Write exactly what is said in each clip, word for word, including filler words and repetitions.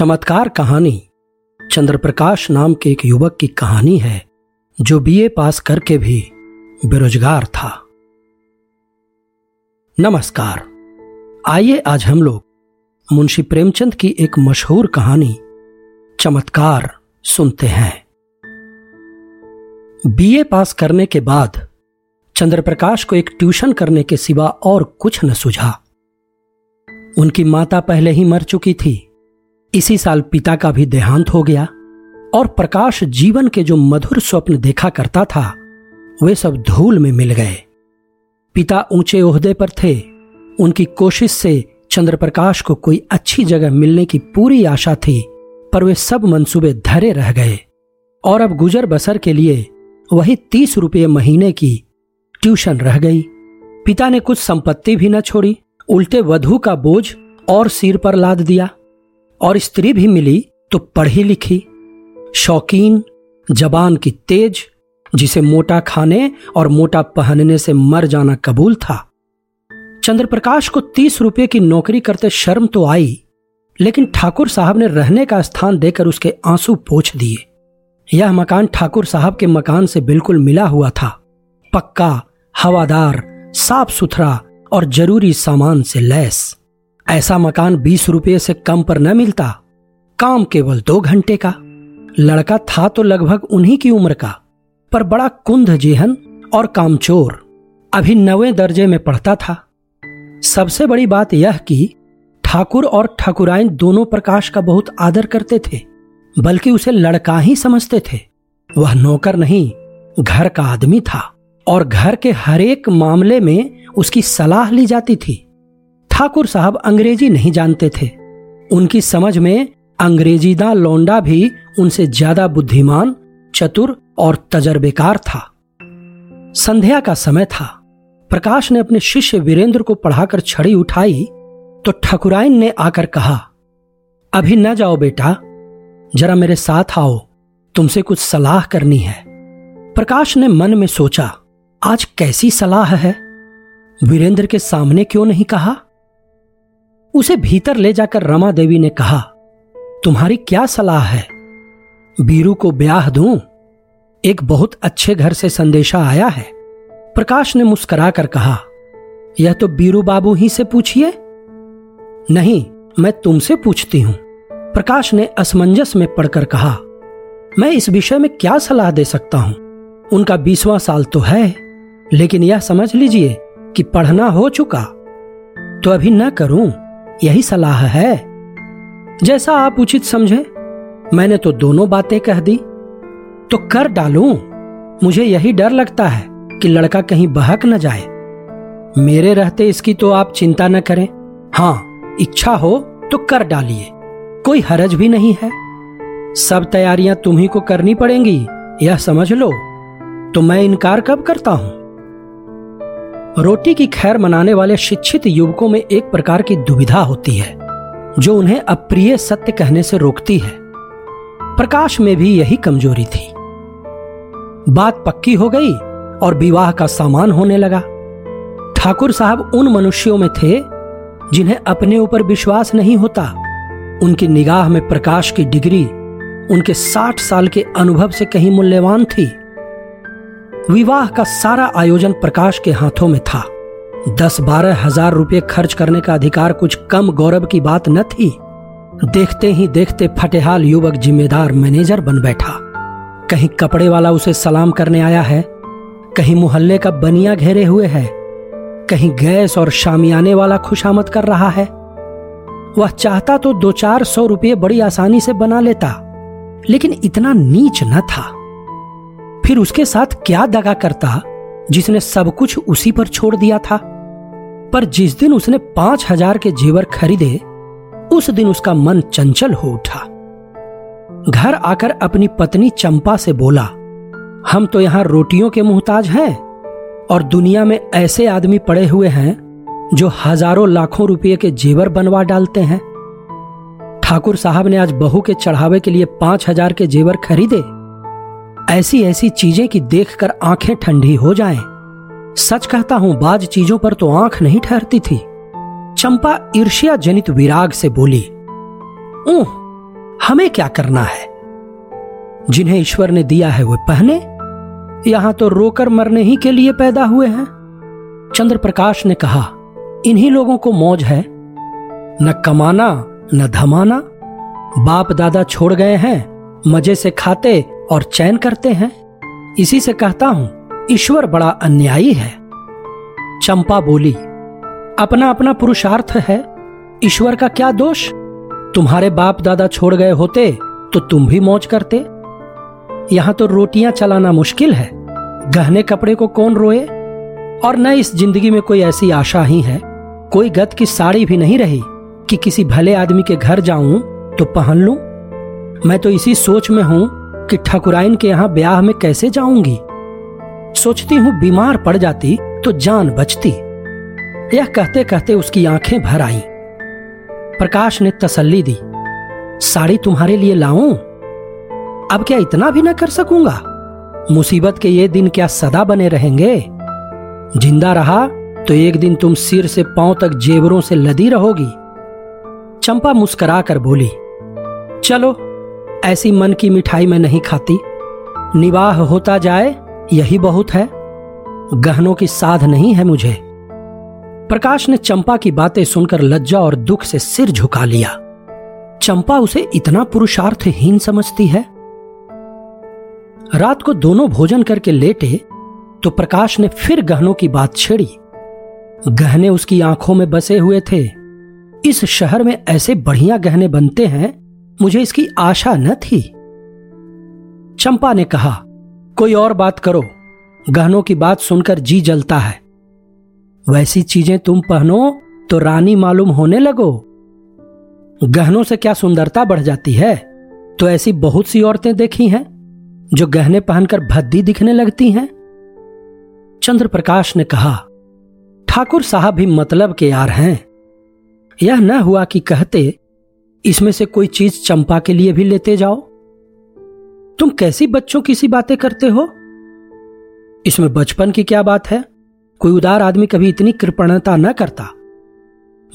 चमत्कार कहानी चंद्रप्रकाश नाम के एक युवक की कहानी है जो बीए पास करके भी बेरोजगार था। नमस्कार, आइए आज हम लोग मुंशी प्रेमचंद की एक मशहूर कहानी चमत्कार सुनते हैं। बीए पास करने के बाद चंद्रप्रकाश को एक ट्यूशन करने के सिवा और कुछ न सूझा। उनकी माता पहले ही मर चुकी थी, इसी साल पिता का भी देहांत हो गया और प्रकाश जीवन के जो मधुर स्वप्न देखा करता था वे सब धूल में मिल गए। पिता ऊंचे ओहदे पर थे, उनकी कोशिश से चंद्रप्रकाश को कोई अच्छी जगह मिलने की पूरी आशा थी, पर वे सब मंसूबे धरे रह गए और अब गुजर बसर के लिए वही तीस रुपये महीने की ट्यूशन रह गई। पिता ने कुछ संपत्ति भी न छोड़ी, उल्टे वधू का बोझ और सिर पर लाद दिया, और स्त्री भी मिली तो पढ़ी लिखी, शौकीन, जबान की तेज, जिसे मोटा खाने और मोटा पहनने से मर जाना कबूल था। चंद्रप्रकाश को तीस रुपये की नौकरी करते शर्म तो आई, लेकिन ठाकुर साहब ने रहने का स्थान देकर उसके आंसू पोंछ दिए। यह मकान ठाकुर साहब के मकान से बिल्कुल मिला हुआ था, पक्का, हवादार, साफ सुथरा और जरूरी सामान से लैस। ऐसा मकान बीस रुपये से कम पर न मिलता। काम केवल दो घंटे का। लड़का था तो लगभग उन्हीं की उम्र का, पर बड़ा कुंद जेहन और कामचोर। अभी नवें दर्जे में पढ़ता था। सबसे बड़ी बात यह कि ठाकुर और ठकुराइन दोनों प्रकाश का बहुत आदर करते थे, बल्कि उसे लड़का ही समझते थे। वह नौकर नहीं, घर का आदमी था और घर के हरेक मामले में उसकी सलाह ली जाती थी। ठाकुर साहब अंग्रेजी नहीं जानते थे। उनकी समझ में अंग्रेजीदा लौंडा भी उनसे ज्यादा बुद्धिमान, चतुर और तजर्बेकार था। संध्या का समय था। प्रकाश ने अपने शिष्य वीरेंद्र को पढ़ाकर छड़ी उठाई तो ठकुराइन ने आकर कहा, अभी न जाओ बेटा, जरा मेरे साथ आओ, तुमसे कुछ सलाह करनी है। प्रकाश ने मन में सोचा, आज कैसी सलाह है? वीरेंद्र के सामने क्यों नहीं कहा? उसे भीतर ले जाकर रमा देवी ने कहा, तुम्हारी क्या सलाह है? बीरू को ब्याह दूं? एक बहुत अच्छे घर से संदेशा आया है। प्रकाश ने मुस्कुरा कर कहा, यह तो बीरू बाबू ही से पूछिए। नहीं, मैं तुमसे पूछती हूं। प्रकाश ने असमंजस में पड़कर कहा, मैं इस विषय में क्या सलाह दे सकता हूं? उनका बीसवां साल तो है, लेकिन यह समझ लीजिए कि पढ़ना हो चुका। तो अभी न करूं, यही सलाह है। जैसा आप उचित समझे। मैंने तो दोनों बातें कह दी, तो कर डालूं? मुझे यही डर लगता है कि लड़का कहीं बहक न जाए। मेरे रहते इसकी तो आप चिंता न करें। हाँ, इच्छा हो तो कर डालिए, कोई हरज भी नहीं है। सब तैयारियां तुम्ही को करनी पड़ेंगी, यह समझ लो। तो मैं इनकार कब करता हूं? रोटी की खैर मनाने वाले शिक्षित युवकों में एक प्रकार की दुविधा होती है जो उन्हें अप्रिय सत्य कहने से रोकती है। प्रकाश में भी यही कमजोरी थी। बात पक्की हो गई और विवाह का सामान होने लगा। ठाकुर साहब उन मनुष्यों में थे जिन्हें अपने ऊपर विश्वास नहीं होता। उनकी निगाह में प्रकाश की डिग्री उनके साठ साल के अनुभव से कहीं मूल्यवान थी। विवाह का सारा आयोजन प्रकाश के हाथों में था। दस बारह हजार रुपये खर्च करने का अधिकार कुछ कम गौरव की बात न थी। देखते ही देखते फटेहाल युवक जिम्मेदार मैनेजर बन बैठा। कहीं कपड़े वाला उसे सलाम करने आया है, कहीं मोहल्ले का बनिया घेरे हुए है, कहीं गैस और शामियाने वाला खुशामद कर रहा है। वह चाहता तो दो चार सौ रुपये बड़ी आसानी से बना लेता, लेकिन इतना नीच न था। फिर उसके साथ क्या दगा करता जिसने सब कुछ उसी पर छोड़ दिया था। पर जिस दिन उसने पांच हजार के जेवर खरीदे उस दिन उसका मन चंचल हो उठा। घर आकर अपनी पत्नी चंपा से बोला, हम तो यहां रोटियों के मुहताज हैं और दुनिया में ऐसे आदमी पड़े हुए हैं जो हजारों लाखों रुपये के जेवर बनवा डालते हैं। ठाकुर साहब ने आज बहू के चढ़ावे के लिए पांच हजार के जेवर खरीदे। ऐसी ऐसी चीजें कि देखकर आंखें ठंडी हो जाएं। सच कहता हूं, बाज चीजों पर तो आंख नहीं ठहरती थी। चंपा ईर्ष्या जनित विराग से बोली, ओह, हमें क्या करना है? जिन्हें ईश्वर ने दिया है वे पहने, यहां तो रोकर मरने ही के लिए पैदा हुए हैं। चंद्रप्रकाश ने कहा, इन्हीं लोगों को मौज है, न कमाना न धमाना। बाप दादा छोड़ गए हैं, मजे से खाते और चैन करते हैं। इसी से कहता हूं ईश्वर बड़ा अन्यायी है। चंपा बोली, अपना अपना पुरुषार्थ है, ईश्वर का क्या दोष? तुम्हारे बाप दादा छोड़ गए होते तो तुम भी मौज करते। यहां तो रोटियां चलाना मुश्किल है, गहने कपड़े को कौन रोए? और न इस जिंदगी में कोई ऐसी आशा ही है, कोई गत की साड़ी भी नहीं रही कि किसी भले आदमी के घर जाऊं तो पहन लूं। मैं तो इसी सोच में हूं कि ठकुराइन के यहां ब्याह में कैसे जाऊंगी। सोचती हूं बीमार पड़ जाती तो जान बचती। यह कहते कहते उसकी आंखें भर आईं। प्रकाश ने तसल्ली दी, साड़ी तुम्हारे लिए लाऊं? अब क्या इतना भी ना कर सकूंगा? मुसीबत के ये दिन क्या सदा बने रहेंगे? जिंदा रहा तो एक दिन तुम सिर से पांव तक जेवरों से लदी रहोगी। चंपा मुस्करा कर बोली, चलो, ऐसी मन की मिठाई मैं नहीं खाती। निवाह होता जाए यही बहुत है, गहनों की साध नहीं है मुझे। प्रकाश ने चंपा की बातें सुनकर लज्जा और दुख से सिर झुका लिया। चंपा उसे इतना पुरुषार्थहीन समझती है। रात को दोनों भोजन करके लेटे तो प्रकाश ने फिर गहनों की बात छेड़ी। गहने उसकी आंखों में बसे हुए थे। इस शहर में ऐसे बढ़िया गहने बनते हैं, मुझे इसकी आशा न थी। चंपा ने कहा, कोई और बात करो, गहनों की बात सुनकर जी जलता है। वैसी चीजें तुम पहनो तो रानी मालूम होने लगो। गहनों से क्या सुंदरता बढ़ जाती है? तो ऐसी बहुत सी औरतें देखी हैं जो गहने पहनकर भद्दी दिखने लगती हैं। चंद्रप्रकाश ने कहा, ठाकुर साहब भी मतलब के यार हैं। यह न हुआ कि कहते, इसमें से कोई चीज चंपा के लिए भी लेते जाओ। तुम कैसी बच्चों की सी बातें करते हो? इसमें बचपन की क्या बात है? कोई उदार आदमी कभी इतनी कृपणता न करता।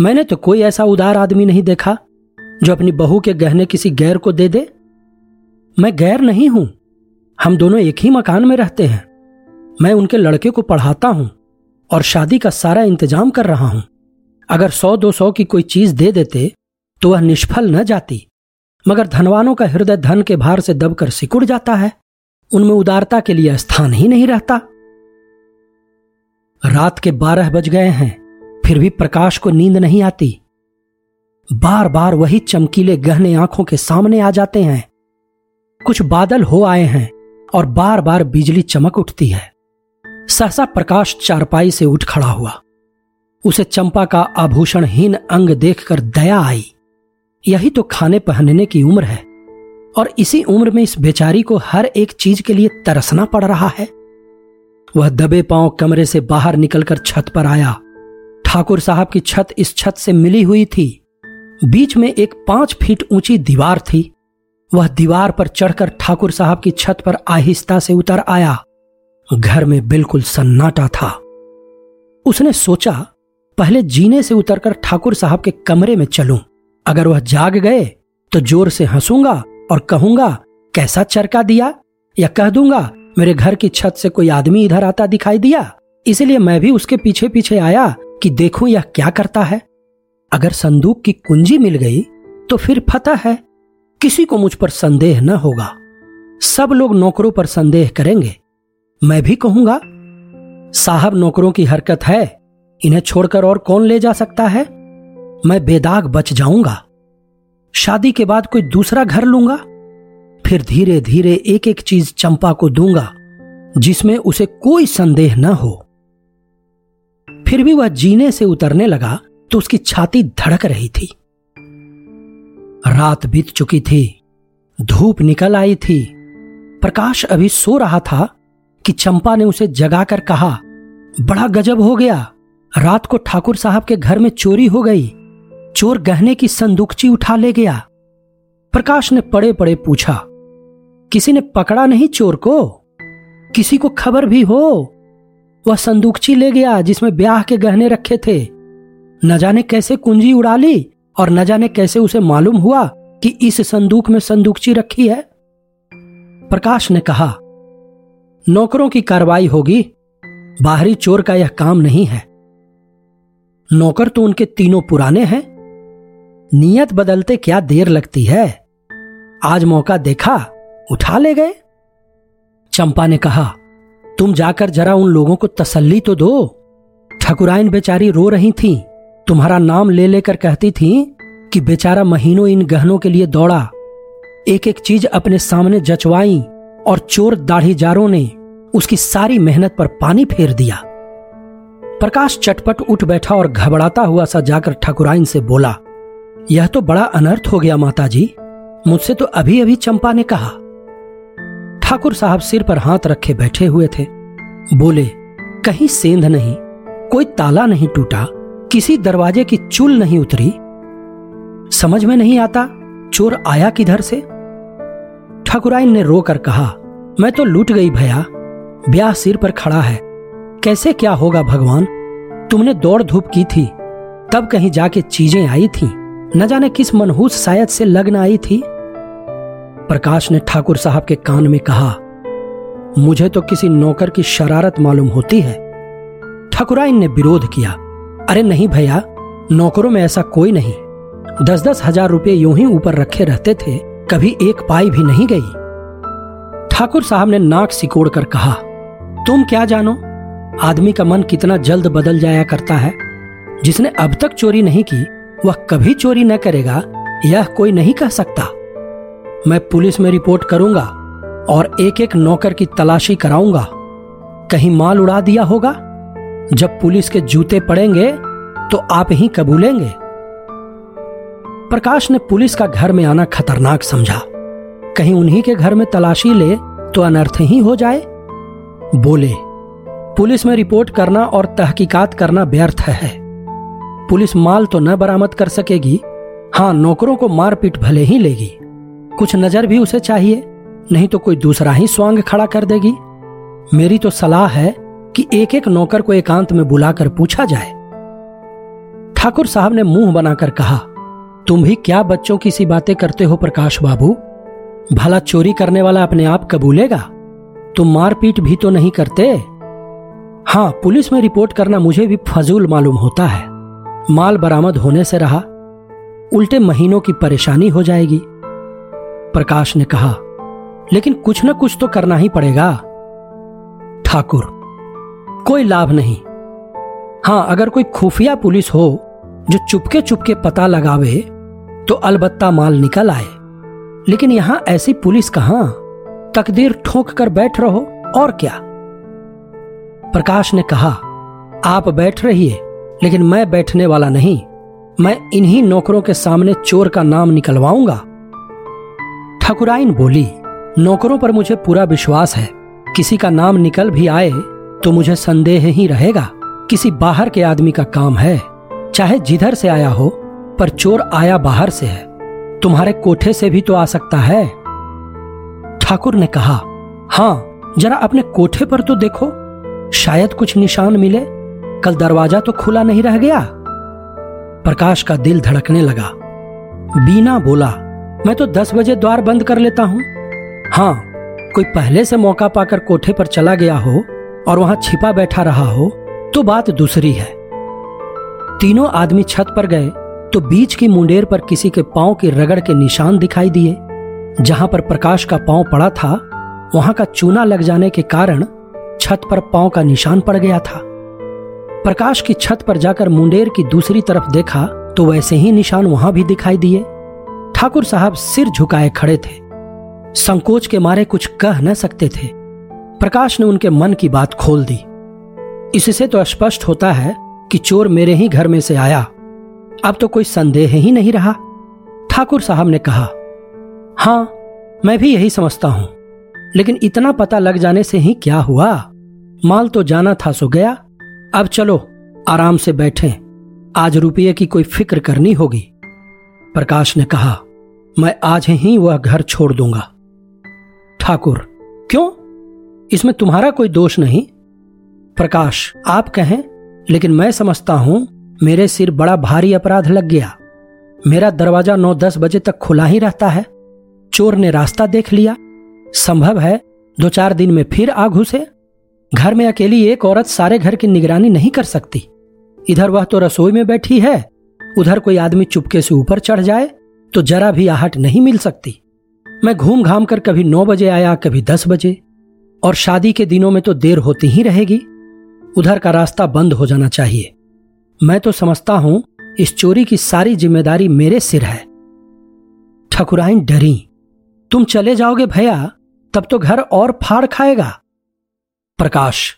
मैंने तो कोई ऐसा उदार आदमी नहीं देखा जो अपनी बहू के गहने किसी गैर को दे दे। मैं गैर नहीं हूं, हम दोनों एक ही मकान में रहते हैं। मैं उनके लड़के को पढ़ाता हूं और शादी का सारा इंतजाम कर रहा हूं। अगर सौ दो सौ की कोई चीज दे देते तो वह निष्फल न जाती, मगर धनवानों का हृदय धन के भार से दबकर सिकुड़ जाता है। उनमें उदारता के लिए स्थान ही नहीं रहता। रात के बारह बज गए हैं, फिर भी प्रकाश को नींद नहीं आती। बार बार वही चमकीले गहने आंखों के सामने आ जाते हैं। कुछ बादल हो आए हैं और बार बार बिजली चमक उठती है। सहसा प्रकाश चारपाई से उठ खड़ा हुआ। उसे चंपा का आभूषणहीन अंग देखकर दया आई। यही तो खाने पहनने की उम्र है, और इसी उम्र में इस बेचारी को हर एक चीज के लिए तरसना पड़ रहा है। वह दबे पांव कमरे से बाहर निकलकर छत पर आया। ठाकुर साहब की छत इस छत से मिली हुई थी। बीच में एक पांच फीट ऊंची दीवार थी। वह दीवार पर चढ़कर ठाकुर साहब की छत पर आहिस्ता से उतर आया। घर में बिल्कुल सन्नाटा था। उसने सोचा, पहले जीने से उतरकर ठाकुर साहब के कमरे में चलूं। अगर वह जाग गए तो जोर से हंसूंगा और कहूंगा कैसा चरका दिया, या कह दूंगा मेरे घर की छत से कोई आदमी इधर आता दिखाई दिया, इसलिए मैं भी उसके पीछे पीछे आया कि देखूं यह क्या करता है। अगर संदूक की कुंजी मिल गई तो फिर फतह है, किसी को मुझ पर संदेह न होगा। सब लोग नौकरों पर संदेह करेंगे, मैं भी कहूंगा साहब नौकरों की हरकत है, इन्हें छोड़कर और कौन ले जा सकता है। मैं बेदाग बच जाऊंगा। शादी के बाद कोई दूसरा घर लूंगा, फिर धीरे धीरे एक एक चीज चंपा को दूंगा जिसमें उसे कोई संदेह न हो। फिर भी वह जीने से उतरने लगा तो उसकी छाती धड़क रही थी। रात बीत चुकी थी, धूप निकल आई थी। प्रकाश अभी सो रहा था कि चंपा ने उसे जगाकर कहा, बड़ा गजब हो गया, रात को ठाकुर साहब के घर में चोरी हो गई। चोर गहने की संदूकची उठा ले गया। प्रकाश ने पड़े पड़े पूछा, किसी ने पकड़ा नहीं चोर को? किसी को खबर भी हो? वह संदूकची ले गया जिसमें ब्याह के गहने रखे थे। न जाने कैसे कुंजी उड़ा ली और न जाने कैसे उसे मालूम हुआ कि इस संदूक में संदूकची रखी है? प्रकाश ने कहा, नौकरों की कार्रवाई होगी, बाहरी चोर का यह काम नहीं है। नौकर तो उनके तीनों पुराने हैं, नियत बदलते क्या देर लगती है, आज मौका देखा उठा ले गए। चंपा ने कहा, तुम जाकर जरा उन लोगों को तसल्ली तो दो। ठकुराइन बेचारी रो रही थी, तुम्हारा नाम ले लेकर कहती थी कि बेचारा महीनों इन गहनों के लिए दौड़ा, एक एक चीज अपने सामने जचवाई और चोर दाढ़ीजारों ने उसकी सारी मेहनत पर पानी फेर दिया। प्रकाश चटपट उठ बैठा और घबराता हुआ सा जाकर ठाकुराइन से बोला, यह तो बड़ा अनर्थ हो गया माताजी, मुझसे तो अभी अभी चंपा ने कहा। ठाकुर साहब सिर पर हाथ रखे बैठे हुए थे, बोले, कहीं सेंध नहीं, कोई ताला नहीं टूटा, किसी दरवाजे की चूल नहीं उतरी, समझ में नहीं आता चोर आया किधर से। ठाकुराइन ने रोकर कहा, मैं तो लूट गई भैया, ब्याह सिर पर खड़ा है, कैसे क्या होगा भगवान। तुमने दौड़ धूप की थी, तब कहीं जाके चीजें आई थी, न जाने किस मनहूस शायद से लग्न आई थी। प्रकाश ने ठाकुर साहब के कान में कहा, मुझे तो किसी नौकर की शरारत मालूम होती है। ठकुराइन ने विरोध किया, अरे नहीं भैया, नौकरों में ऐसा कोई नहीं, दस दस हजार रुपये यूं ही ऊपर रखे रहते थे, कभी एक पाई भी नहीं गई। ठाकुर साहब ने नाक सिकोड़ कर कहा, तुम क्या जानो आदमी का मन कितना जल्द बदल जाया करता है, जिसने अब तक चोरी नहीं की वह कभी चोरी न करेगा यह कोई नहीं कह सकता। मैं पुलिस में रिपोर्ट करूंगा और एक एक नौकर की तलाशी कराऊंगा, कहीं माल उड़ा दिया होगा, जब पुलिस के जूते पड़ेंगे तो आप ही कबूलेंगे। प्रकाश ने पुलिस का घर में आना खतरनाक समझा, कहीं उन्हीं के घर में तलाशी ले तो अनर्थ ही हो जाए। बोले, पुलिस में रिपोर्ट करना और तहकीकात करना व्यर्थ है, पुलिस माल तो न बरामद कर सकेगी, हाँ नौकरों को मारपीट भले ही लेगी, कुछ नजर भी उसे चाहिए, नहीं तो कोई दूसरा ही स्वांग खड़ा कर देगी। मेरी तो सलाह है कि एक एक नौकर को एकांत में बुलाकर पूछा जाए। ठाकुर साहब ने मुंह बनाकर कहा, तुम भी क्या बच्चों की सी बातें करते हो प्रकाश बाबू, भला चोरी करने वाला अपने आप कबूलेगा, तुम मारपीट भी तो नहीं करते। हाँ, पुलिस में रिपोर्ट करना मुझे भी फजूल मालूम होता है, माल बरामद होने से रहा, उल्टे महीनों की परेशानी हो जाएगी। प्रकाश ने कहा, लेकिन कुछ न कुछ तो करना ही पड़ेगा। ठाकुर, कोई लाभ नहीं, हाँ अगर कोई खुफिया पुलिस हो जो चुपके चुपके पता लगावे तो अलबत्ता माल निकल आए, लेकिन यहां ऐसी पुलिस कहां, तकदीर ठोक कर बैठ रहो और क्या। प्रकाश ने कहा, आप बैठ रहिए, लेकिन मैं बैठने वाला नहीं, मैं इन्हीं नौकरों के सामने चोर का नाम निकलवाऊंगा। ठकुराइन बोली, नौकरों पर मुझे पूरा विश्वास है, किसी का नाम निकल भी आए तो मुझे संदेह ही रहेगा, किसी बाहर के आदमी का काम है, चाहे जिधर से आया हो, पर चोर आया बाहर से है, तुम्हारे कोठे से भी तो आ सकता है। ठाकुर ने कहा, हाँ जरा अपने कोठे पर तो देखो, शायद कुछ निशान मिले, कल दरवाजा तो खुला नहीं रह गया। प्रकाश का दिल धड़कने लगा। बीना बोला, मैं तो दस बजे द्वार बंद कर लेता हूं, हाँ कोई पहले से मौका पाकर कोठे पर चला गया हो और वहां छिपा बैठा रहा हो तो बात दूसरी है। तीनों आदमी छत पर गए तो बीच की मुंडेर पर किसी के पांव के रगड़ के निशान दिखाई दिए, जहां पर प्रकाश का पांव पड़ा था वहां का चूना लग जाने के कारण छत पर पांव का निशान पड़ गया था। प्रकाश की छत पर जाकर मुंडेर की दूसरी तरफ देखा तो वैसे ही निशान वहां भी दिखाई दिए। ठाकुर साहब सिर झुकाए खड़े थे, संकोच के मारे कुछ कह न सकते थे। प्रकाश ने उनके मन की बात खोल दी, इससे तो स्पष्ट होता है कि चोर मेरे ही घर में से आया, अब तो कोई संदेह ही नहीं रहा। ठाकुर साहब ने कहा, हाँ मैं भी यही समझता हूं, लेकिन इतना पता लग जाने से ही क्या हुआ, माल तो जाना था सो गया, अब चलो आराम से बैठें, आज रुपये की कोई फिक्र करनी होगी। प्रकाश ने कहा, मैं आज ही वह घर छोड़ दूंगा। ठाकुर, क्यों, इसमें तुम्हारा कोई दोष नहीं। प्रकाश, आप कहें, लेकिन मैं समझता हूं मेरे सिर बड़ा भारी अपराध लग गया, मेरा दरवाजा नौ दस बजे तक खुला ही रहता है। चोर ने रास्ता देख लिया, संभव है दो चार दिन में फिर आ घुसे। घर में अकेली एक औरत सारे घर की निगरानी नहीं कर सकती। इधर वह तो रसोई में बैठी है, उधर कोई आदमी चुपके से ऊपर चढ़ जाए तो जरा भी आहट नहीं मिल सकती। मैं घूम घाम कर कभी नौ बजे आया, कभी दस बजे, और शादी के दिनों में तो देर होती ही रहेगी। उधर का रास्ता बंद हो जाना चाहिए। मैं तो समझता हूं इस चोरी की सारी जिम्मेदारी मेरे सिर है। ठकुराइन डरी, तुम चले जाओगे भैया, तब तो घर और फाड़ खाएगा। प्रकाश,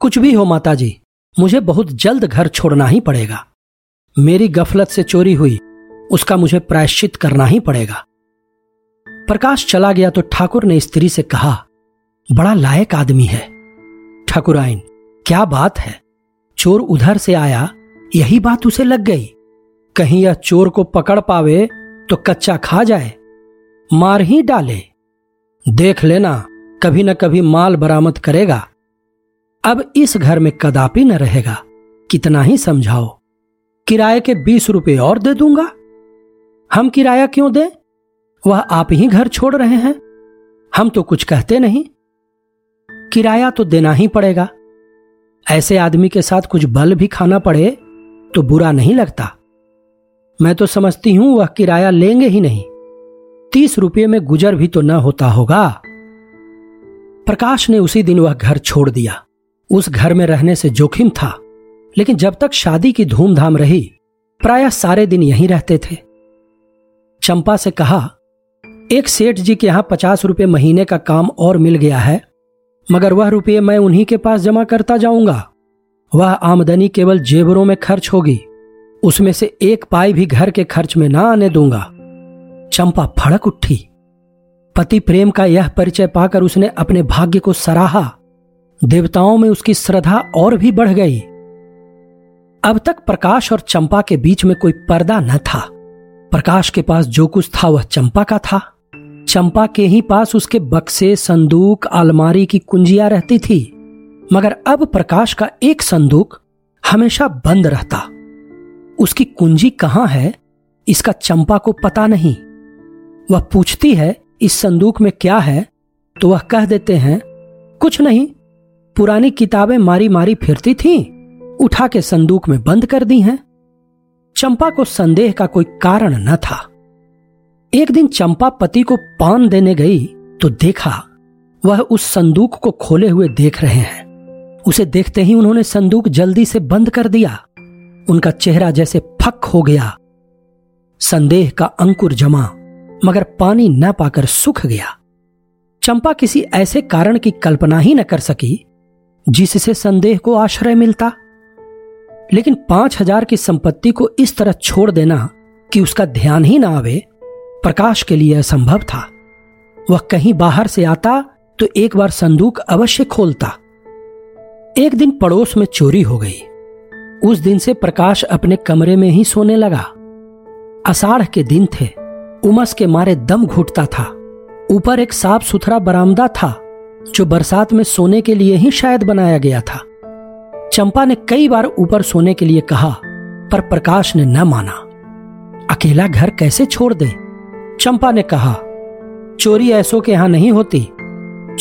कुछ भी हो माताजी, मुझे बहुत जल्द घर छोड़ना ही पड़ेगा। मेरी गफलत से चोरी हुई, उसका मुझे प्रायश्चित करना ही पड़ेगा। प्रकाश चला गया तो ठाकुर ने स्त्री से कहा, बड़ा लायक आदमी है। ठकुराइन, क्या बात है, चोर उधर से आया, यही बात उसे लग गई। कहीं यह चोर को पकड़ पावे तो कच्चा खा जाए, मार ही डाले। देख लेना, कभी न कभी माल बरामद करेगा। अब इस घर में कदापि न रहेगा, कितना ही समझाओ। किराए के बीस रुपए और दे दूंगा। हम किराया क्यों दें, वह आप ही घर छोड़ रहे हैं, हम तो कुछ कहते नहीं। किराया तो देना ही पड़ेगा, ऐसे आदमी के साथ कुछ बल भी खाना पड़े तो बुरा नहीं लगता। मैं तो समझती हूं वह किराया लेंगे ही नहीं। तीस रुपये में गुजर भी तो न होता होगा। प्रकाश ने उसी दिन वह घर छोड़ दिया। उस घर में रहने से जोखिम था, लेकिन जब तक शादी की धूमधाम रही, प्रायः सारे दिन यहीं रहते थे। चंपा से कहा, एक सेठ जी के यहां पचास रुपये महीने का काम और मिल गया है, मगर वह रुपये मैं उन्हीं के पास जमा करता जाऊंगा। वह आमदनी केवल जेवरों में खर्च होगी, उसमें से एक पाई भी घर के खर्च में ना आने दूंगा। चंपा फड़क उठी। पति प्रेम का यह परिचय पाकर उसने अपने भाग्य को सराहा। देवताओं में उसकी श्रद्धा और भी बढ़ गई। अब तक प्रकाश और चंपा के बीच में कोई पर्दा न था। प्रकाश के पास जो कुछ था वह चंपा का था। चंपा के ही पास उसके बक्से, संदूक, अलमारी की कुंजियां रहती थी, मगर अब प्रकाश का एक संदूक हमेशा बंद रहता। उसकी कुंजी कहाँ है, इसका चंपा को पता नहीं। वह पूछती है, इस संदूक में क्या है, तो वह कह देते हैं, कुछ नहीं, पुरानी किताबें मारी मारी फिरती थीं, उठा के संदूक में बंद कर दी हैं। चंपा को संदेह का कोई कारण न था। एक दिन चंपा पति को पान देने गई तो देखा वह उस संदूक को खोले हुए देख रहे हैं। उसे देखते ही उन्होंने संदूक जल्दी से बंद कर दिया। उनका चेहरा जैसे फक हो गया। संदेह का अंकुर जमा, मगर पानी न पाकर सूख गया। चंपा किसी ऐसे कारण की कल्पना ही न कर सकी जिससे संदेह को आश्रय मिलता। लेकिन पांच हजार की संपत्ति को इस तरह छोड़ देना कि उसका ध्यान ही न आवे, प्रकाश के लिए असंभव था। वह कहीं बाहर से आता तो एक बार संदूक अवश्य खोलता। एक दिन पड़ोस में चोरी हो गई। उस दिन से प्रकाश अपने कमरे में ही सोने लगा। आषाढ़ के दिन थे, उमस के मारे दम घुटता था। ऊपर एक साफ सुथरा बरामदा था, जो बरसात में सोने के लिए ही शायद बनाया गया था। चंपा ने कई बार ऊपर सोने के लिए कहा, पर प्रकाश ने न माना। अकेला घर कैसे छोड़ दे। चंपा ने कहा, चोरी ऐसों के यहां नहीं होती।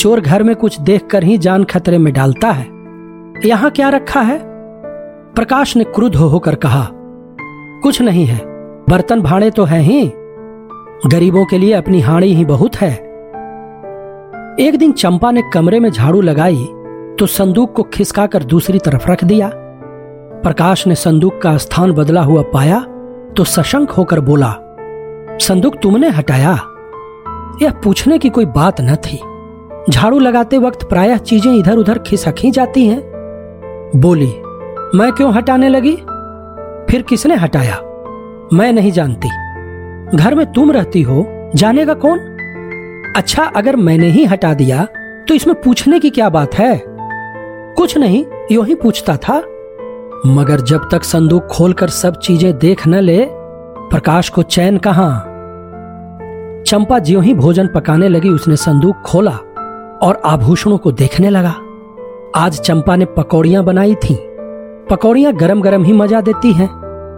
चोर घर में कुछ देख कर ही जान खतरे में डालता है। यहां क्या रखा है? प्रकाश ने क्रुद्ध होकर कहा, कुछ नहीं है, बर्तन भांडे तो हैं ही, गरीबों के लिए अपनी हानि ही बहुत है। एक दिन चंपा ने कमरे में झाड़ू लगाई तो संदूक को खिसकाकर दूसरी तरफ रख दिया। प्रकाश ने संदूक का स्थान बदला हुआ पाया तो सशंक होकर बोला, संदूक तुमने हटाया? यह पूछने की कोई बात न थी। झाड़ू लगाते वक्त प्रायः चीजें इधर उधर खिसक ही जाती हैं। बोली, मैं क्यों हटाने लगी? फिर किसने हटाया? मैं नहीं जानती। घर में तुम रहती हो, जानेगा कौन? अच्छा, अगर मैंने ही हटा दिया तो इसमें पूछने की क्या बात है? कुछ नहीं, यूं ही पूछता था। मगर जब तक संदूक खोलकर सब चीजें देख न ले, प्रकाश को चैन कहां। चंपा ज्यों ही भोजन पकाने लगी, उसने संदूक खोला और आभूषणों को देखने लगा। आज चंपा ने पकौड़ियां बनाई थीं। पकौड़ियां गरम गरम ही मजा देती हैं।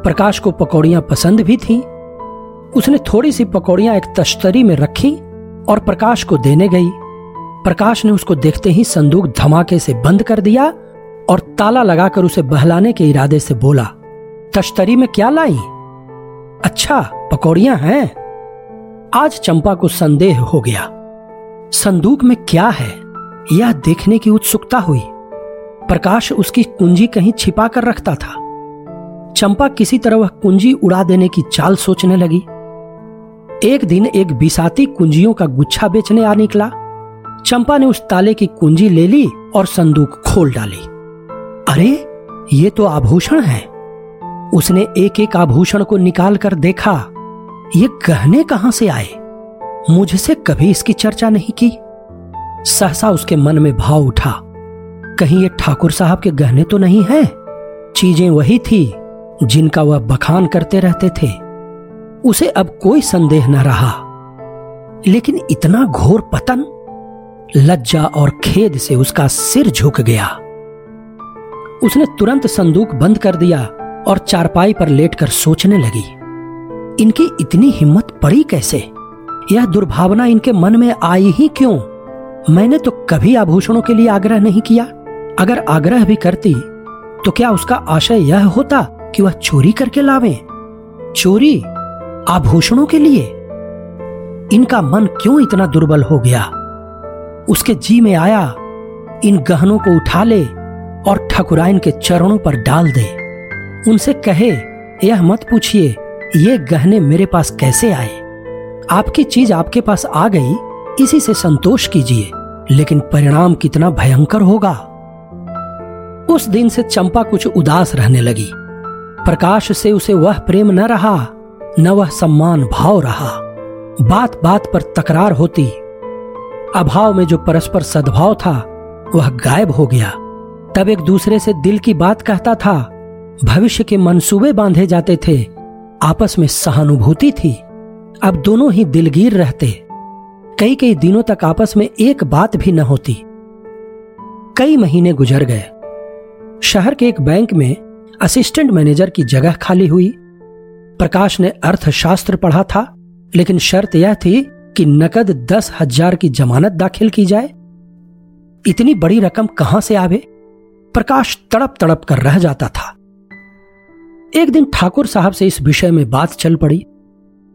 प्रकाश को पकौड़ियां पसंद भी थीं। उसने थोड़ी सी पकौड़ियां एक तश्तरी में रखी और प्रकाश को देने गई। प्रकाश ने उसको देखते ही संदूक धमाके से बंद कर दिया और ताला लगाकर उसे बहलाने के इरादे से बोला, तश्तरी में क्या लाई? अच्छा पकौड़ियां हैं। आज चंपा को संदेह हो गया, संदूक में क्या है यह देखने की उत्सुकता हुई। प्रकाश उसकी कुंजी कहीं छिपा कर रखता था। चंपा किसी तरह वह कुंजी उड़ा देने की चाल सोचने लगी। एक दिन एक बिसाती कुंजियों का गुच्छा बेचने आ निकला। चंपा ने उस ताले की कुंजी ले ली और संदूक खोल डाली। अरे ये तो आभूषण है। उसने एक एक आभूषण को निकाल कर देखा, ये गहने कहां से आए? मुझसे कभी इसकी चर्चा नहीं की। सहसा उसके मन में भाव उठा, कहीं ये ठाकुर साहब के गहने तो नहीं हैं? चीजें वही थी जिनका वह बखान करते रहते थे। उसे अब कोई संदेह न रहा, लेकिन इतना घोर पतन! लज्जा और खेद से उसका सिर झुक गया। उसने तुरंत संदूक बंद कर दिया और चारपाई पर लेटकर सोचने लगी, इनकी इतनी हिम्मत पड़ी कैसे? यह दुर्भावना इनके मन में आई ही क्यों? मैंने तो कभी आभूषणों के लिए आग्रह नहीं किया। अगर आग्रह भी करती तो क्या उसका आशय यह होता कि वह चोरी करके लावे? चोरी आभूषणों के लिए? इनका मन क्यों इतना दुर्बल हो गया? उसके जी में आया, इन गहनों को उठा ले और ठकुराइन के चरणों पर डाल दे। उनसे कहे, यह मत पूछिए ये गहने मेरे पास कैसे आए, आपकी चीज आपके पास आ गई, इसी से संतोष कीजिए, लेकिन परिणाम कितना भयंकर होगा। उस दिन से चंपा कुछ उदास रहने लगी। प्रकाश से उसे वह प्रेम न रहा, न वह सम्मान भाव रहा। बात बात पर तकरार होती। अभाव में जो परस्पर सद्भाव था वह गायब हो गया। तब एक दूसरे से दिल की बात कहता था, भविष्य के मंसूबे बांधे जाते थे, आपस में सहानुभूति थी। अब दोनों ही दिलगीर रहते। कई कई दिनों तक आपस में एक बात भी न होती। कई महीने गुजर गए। शहर के एक बैंक में असिस्टेंट मैनेजर की जगह खाली हुई। प्रकाश ने अर्थशास्त्र पढ़ा था, लेकिन शर्त यह थी कि नकद दस हजार की जमानत दाखिल की जाए। इतनी बड़ी रकम कहां से आवे? प्रकाश तड़प तड़प कर रह जाता था। एक दिन ठाकुर साहब से इस विषय में बात चल पड़ी।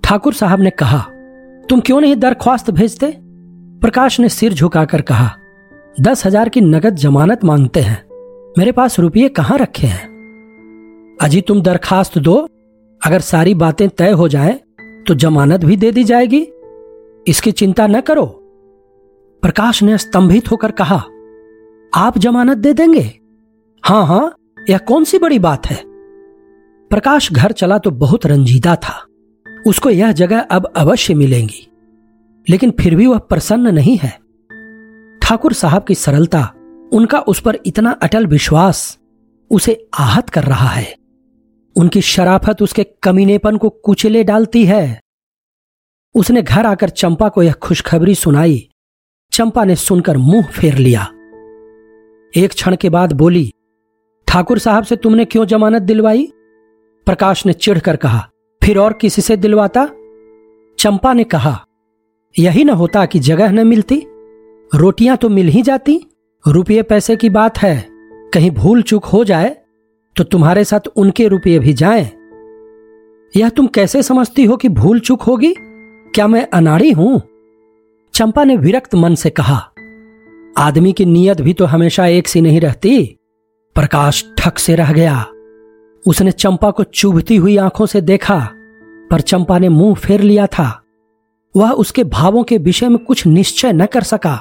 ठाकुर साहब ने कहा, तुम क्यों नहीं दरख्वास्त भेजते? प्रकाश ने सिर झुकाकर कहा, दस हजार की नकद जमानत मांगते हैं, मेरे पास रुपये कहाँ रखे हैं। अजी तुम दरख्वास्त दो, अगर सारी बातें तय हो जाएं तो जमानत भी दे दी जाएगी, इसकी चिंता न करो। प्रकाश ने स्तंभित होकर कहा, आप जमानत दे देंगे? हाँ हाँ, यह कौन सी बड़ी बात है। प्रकाश घर चला तो बहुत रंजीदा था। उसको यह जगह अब अवश्य मिलेंगी, लेकिन फिर भी वह प्रसन्न नहीं है। ठाकुर साहब की सरलता, उनका उस पर इतना अटल विश्वास उसे आहत कर रहा है। उनकी शराफत उसके कमीनेपन को कुचले डालती है। उसने घर आकर चंपा को यह खुशखबरी सुनाई। चंपा ने सुनकर मुंह फेर लिया। एक क्षण के बाद बोली, ठाकुर साहब से तुमने क्यों जमानत दिलवाई? प्रकाश ने चिढ़कर कहा, फिर और किसी से दिलवाता। चंपा ने कहा, यही न होता कि जगह न मिलती, रोटियां तो मिल ही जाती। रुपये पैसे की बात है, कहीं भूल चूक हो जाए तो तुम्हारे साथ उनके रुपये भी जाएं। यह तुम कैसे समझती हो कि भूल चूक होगी? क्या मैं अनाड़ी हूं? चंपा ने विरक्त मन से कहा, आदमी की नीयत भी तो हमेशा एक सी नहीं रहती। प्रकाश ठक से रह गया। उसने चंपा को चुभती हुई आंखों से देखा, पर चंपा ने मुंह फेर लिया था। वह उसके भावों के विषय में कुछ निश्चय न कर सका,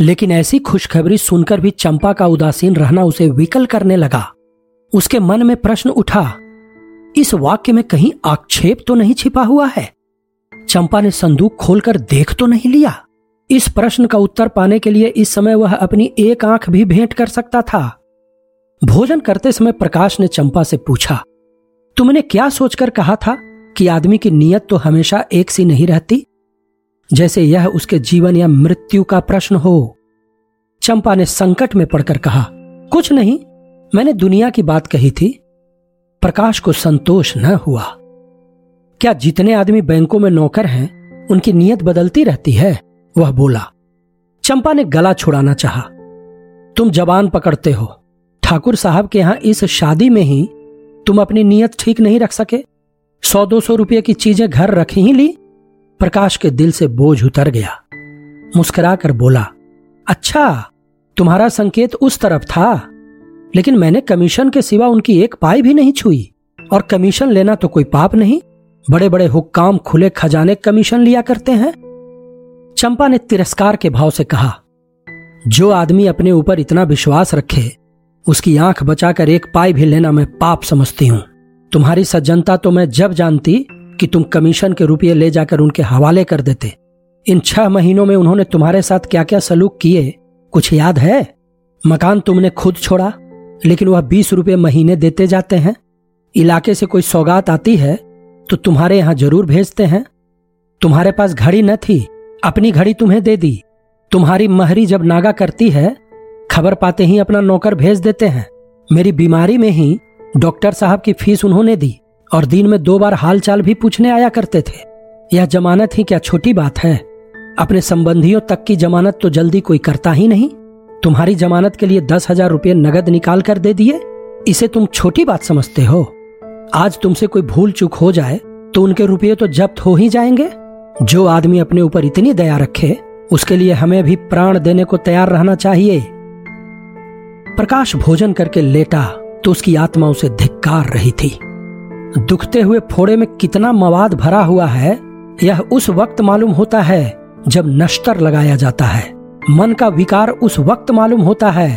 लेकिन ऐसी खुशखबरी सुनकर भी चंपा का उदासीन रहना उसे विकल करने लगा। उसके मन में प्रश्न उठा, इस वाक्य में कहीं आक्षेप तो नहीं छिपा हुआ है? चंपा ने संदूक खोलकर देख तो नहीं लिया? इस प्रश्न का उत्तर पाने के लिए इस समय वह अपनी एक आंख भी भेंट कर सकता था। भोजन करते समय प्रकाश ने चंपा से पूछा, तुमने क्या सोचकर कहा था कि आदमी की नीयत तो हमेशा एक सी नहीं रहती, जैसे यह उसके जीवन या मृत्यु का प्रश्न हो। चंपा ने संकट में पड़कर कहा, कुछ नहीं, मैंने दुनिया की बात कही थी। प्रकाश को संतोष न हुआ। क्या जितने आदमी बैंकों में नौकर हैं उनकी नीयत बदलती रहती है? वह बोला। चंपा ने गला छुड़ाना चाहा। तुम जबान पकड़ते हो, ठाकुर साहब के यहां इस शादी में ही तुम अपनी नीयत ठीक नहीं रख सके, सौ दो सौ रुपये की चीजें घर रखी ही ली। प्रकाश के दिल से बोझ उतर गया। मुस्कुरा कर बोला, अच्छा तुम्हारा संकेत उस तरफ था, लेकिन मैंने कमीशन के सिवा उनकी एक पाई भी नहीं छुई, और कमीशन लेना तो कोई पाप नहीं, बड़े बड़े हुक्काम खुले खजाने कमीशन लिया करते हैं। चंपा ने तिरस्कार के भाव से कहा, जो आदमी अपने ऊपर इतना विश्वास रखे उसकी आंख बचाकर एक पाई भी लेना मैं पाप समझती हूं। तुम्हारी सज्जनता तो मैं जब जानती कि तुम कमीशन के रुपये ले जाकर उनके हवाले कर देते। इन छह महीनों में उन्होंने तुम्हारे साथ क्या क्या सलूक किए कुछ याद है? मकान तुमने खुद छोड़ा, लेकिन वह बीस रुपये महीने देते जाते हैं। इलाके से कोई सौगात आती है तो तुम्हारे यहां जरूर भेजते हैं। तुम्हारे पास घड़ी न थी, अपनी घड़ी तुम्हें दे दी। तुम्हारी महरी जब नागा करती है, खबर पाते ही अपना नौकर भेज देते हैं। मेरी बीमारी में ही डॉक्टर साहब की फीस उन्होंने दी, और दिन में दो बार हाल चाल भी पूछने आया करते थे। यह जमानत ही क्या छोटी बात है? अपने संबंधियों तक की जमानत तो जल्दी कोई करता ही नहीं। तुम्हारी जमानत के लिए दस हजार रुपये नगद निकाल कर दे दिए, इसे तुम छोटी बात समझते हो? आज तुमसे कोई भूल चूक हो जाए तो उनके रुपये तो जब्त हो ही जाएंगे। जो आदमी अपने ऊपर इतनी दया रखे उसके लिए हमें भी प्राण देने को तैयार रहना चाहिए। प्रकाश भोजन करके लेटा तो उसकी आत्मा उसे धिक्कार रही थी। दुखते हुए फोड़े में कितना मवाद भरा हुआ है यह उस वक्त मालूम होता है जब नश्तर लगाया जाता है। मन का विकार उस वक्त मालूम होता है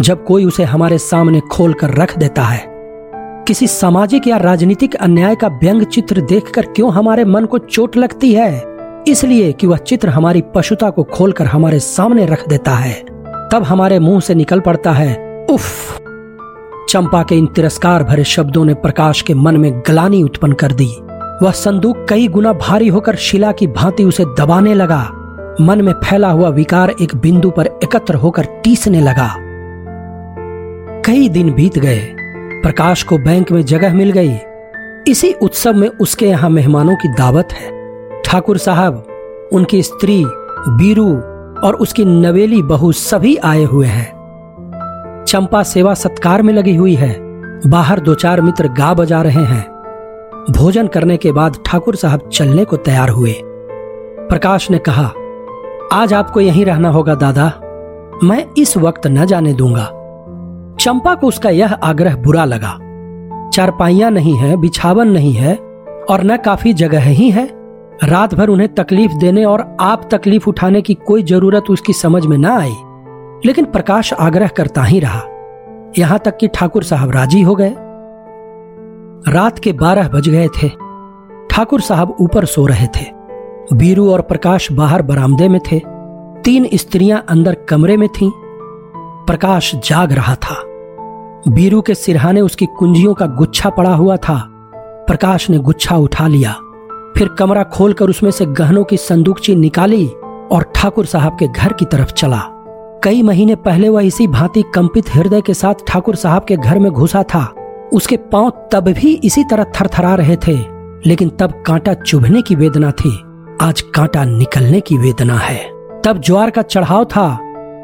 जब कोई उसे हमारे सामने खोल कर रख देता है। किसी सामाजिक या राजनीतिक अन्याय का व्यंग चित्र देखकर क्यों हमारे मन को चोट लगती है? इसलिए कि वह चित्र हमारी पशुता को खोलकर हमारे सामने रख देता है। तब हमारे मुंह से निकल पड़ता है उफ। चंपा के इन तिरस्कार भरे शब्दों ने प्रकाश के मन में ग्लानि उत्पन्न कर दी। वह संदूक कई गुना भारी होकर शिला की भांति उसे दबाने लगा। मन में फैला हुआ विकार एक बिंदु पर एकत्र होकर टीसने लगा। कई दिन बीत गए। प्रकाश को बैंक में जगह मिल गई। इसी उत्सव में उसके यहाँ मेहमानों की दावत है। ठाकुर साहब, उनकी स्त्री बीरू और उसकी नवेली बहू सभी आए हुए हैं। चंपा सेवा सत्कार में लगी हुई है। बाहर दो चार मित्र गा बजा रहे हैं। भोजन करने के बाद ठाकुर साहब चलने को तैयार हुए। प्रकाश ने कहा, आज आपको यहीं रहना होगा दादा, मैं इस वक्त न जाने दूंगा। चंपा को उसका यह आग्रह बुरा लगा। चारपाइयां नहीं है, बिछावन नहीं है, और न काफी जगह ही है। रात भर उन्हें तकलीफ देने और आप तकलीफ उठाने की कोई जरूरत उसकी समझ में ना आई। लेकिन प्रकाश आग्रह करता ही रहा, यहां तक कि ठाकुर साहब राजी हो गए। रात के बारह बज गए थे। ठाकुर साहब ऊपर सो रहे थे। बीरू और प्रकाश बाहर बरामदे में थे। तीन स्त्रियां अंदर कमरे में थीं। प्रकाश जाग रहा था। बीरू के सिरहाने उसकी कुंजियों का गुच्छा पड़ा हुआ था। प्रकाश ने गुच्छा उठा लिया, फिर कमरा खोलकर उसमें से गहनों की संदूकची निकाली और ठाकुर साहब के घर की तरफ चला। कई महीने पहले वह इसी भांति कंपित हृदय के साथ ठाकुर साहब के घर में घुसा था। उसके पांव तब भी इसी तरह थरथरा रहे थे, लेकिन तब कांटा चुभने की वेदना थी, आज कांटा निकलने की वेदना है। तब ज्वार का चढ़ाव था,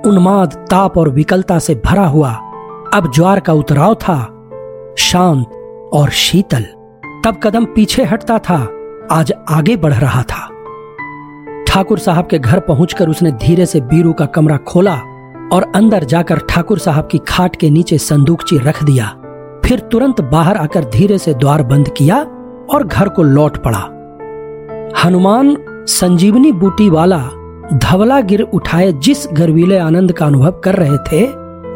उन्माद, ताप और विकलता से भरा हुआ। अब ज्वार का उतराव था, शांत और शीतल। तब कदम पीछे हटता था, आज आगे बढ़ रहा था। ठाकुर साहब के घर पहुंचकर उसने धीरे से बीरू का कमरा खोला और अंदर जाकर ठाकुर साहब की खाट के नीचे संदूकची रख दिया। फिर तुरंत बाहर आकर धीरे से द्वार बंद किया और घर को लौट पड़ा। हनुमान संजीवनी बूटी वाला धवला गिर उठाए जिस गर्वीले आनंद का अनुभव कर रहे थे,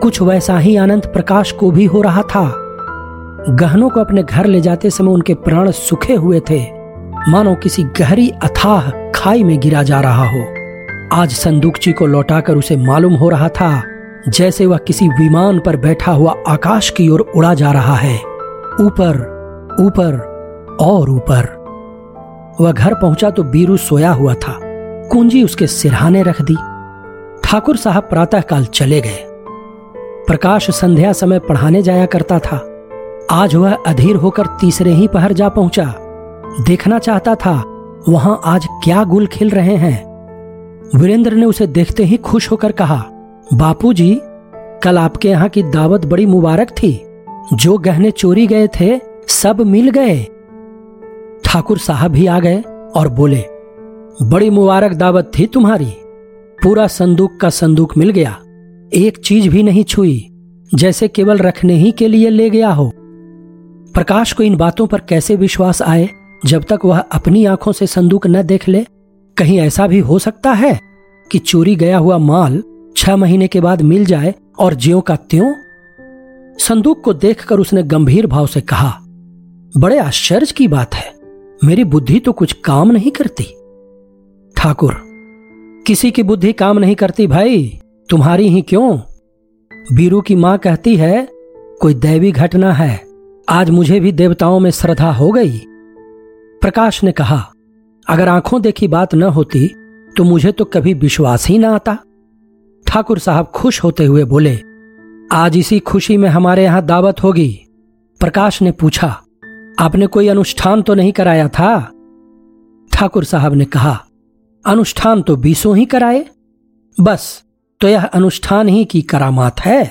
कुछ वैसा ही आनंद प्रकाश को भी हो रहा था। गहनों को अपने घर ले जाते समय उनके प्राण सूखे हुए थे, मानो किसी गहरी अथाह खाई में गिरा जा रहा हो। आज संदूकची को लौटाकर उसे मालूम हो रहा था जैसे वह किसी विमान पर बैठा हुआ आकाश की ओर उड़ा जा रहा है, ऊपर ऊपर और ऊपर। वह घर पहुंचा तो बीरू सोया हुआ था। कुंजी उसके सिरहाने रख दी। ठाकुर साहब प्रातःकाल चले गए। प्रकाश संध्या समय पढ़ाने जाया करता था। आज वह अधीर होकर तीसरे ही पहर जा पहुंचा। देखना चाहता था वहां आज क्या गुल खिल रहे हैं। वीरेंद्र ने उसे देखते ही खुश होकर कहा, बापूजी, कल आपके यहाँ की दावत बड़ी मुबारक थी। जो गहने चोरी गए थे सब मिल गए। ठाकुर साहब भी आ गए और बोले, बड़ी मुबारक दावत थी तुम्हारी। पूरा संदूक का संदूक मिल गया, एक चीज भी नहीं छुई, जैसे केवल रखने ही के लिए ले गया हो। प्रकाश को इन बातों पर कैसे विश्वास आए जब तक वह अपनी आंखों से संदूक न देख ले। कहीं ऐसा भी हो सकता है कि चोरी गया हुआ माल छह महीने के बाद मिल जाए और ज्यों का त्यों। संदूक को देखकर उसने गंभीर भाव से कहा, बड़े आश्चर्य की बात है, मेरी बुद्धि तो कुछ काम नहीं करती। ठाकुर, किसी की बुद्धि काम नहीं करती भाई, तुम्हारी ही क्यों। बीरू की मां कहती है कोई दैवी घटना है, आज मुझे भी देवताओं में श्रद्धा हो गई। प्रकाश ने कहा, अगर आंखों देखी बात न होती तो मुझे तो कभी विश्वास ही ना आता। ठाकुर साहब खुश होते हुए बोले, आज इसी खुशी में हमारे यहां दावत होगी। प्रकाश ने पूछा, आपने कोई अनुष्ठान तो नहीं कराया था। ठाकुर साहब ने कहा, अनुष्ठान तो बीसों ही कराए, बस तो यह अनुष्ठान ही की करामात है।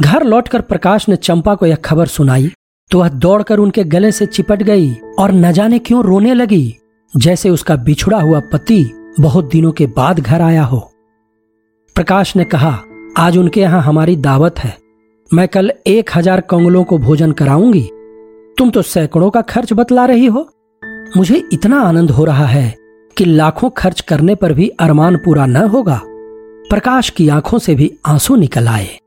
घर लौटकर प्रकाश ने चंपा को यह खबर सुनाई तो वह दौड़कर उनके गले से चिपट गई और न जाने क्यों रोने लगी, जैसे उसका बिछुड़ा हुआ पति बहुत दिनों के बाद घर आया हो। प्रकाश ने कहा, आज उनके यहां हमारी दावत है, मैं कल एक हजार कंगलों को भोजन कराऊंगी। तुम तो सैकड़ों का खर्च बतला रही हो। मुझे इतना आनंद हो रहा है कि लाखों खर्च करने पर भी अरमान पूरा न होगा। प्रकाश की आंखों से भी आंसू निकल आए।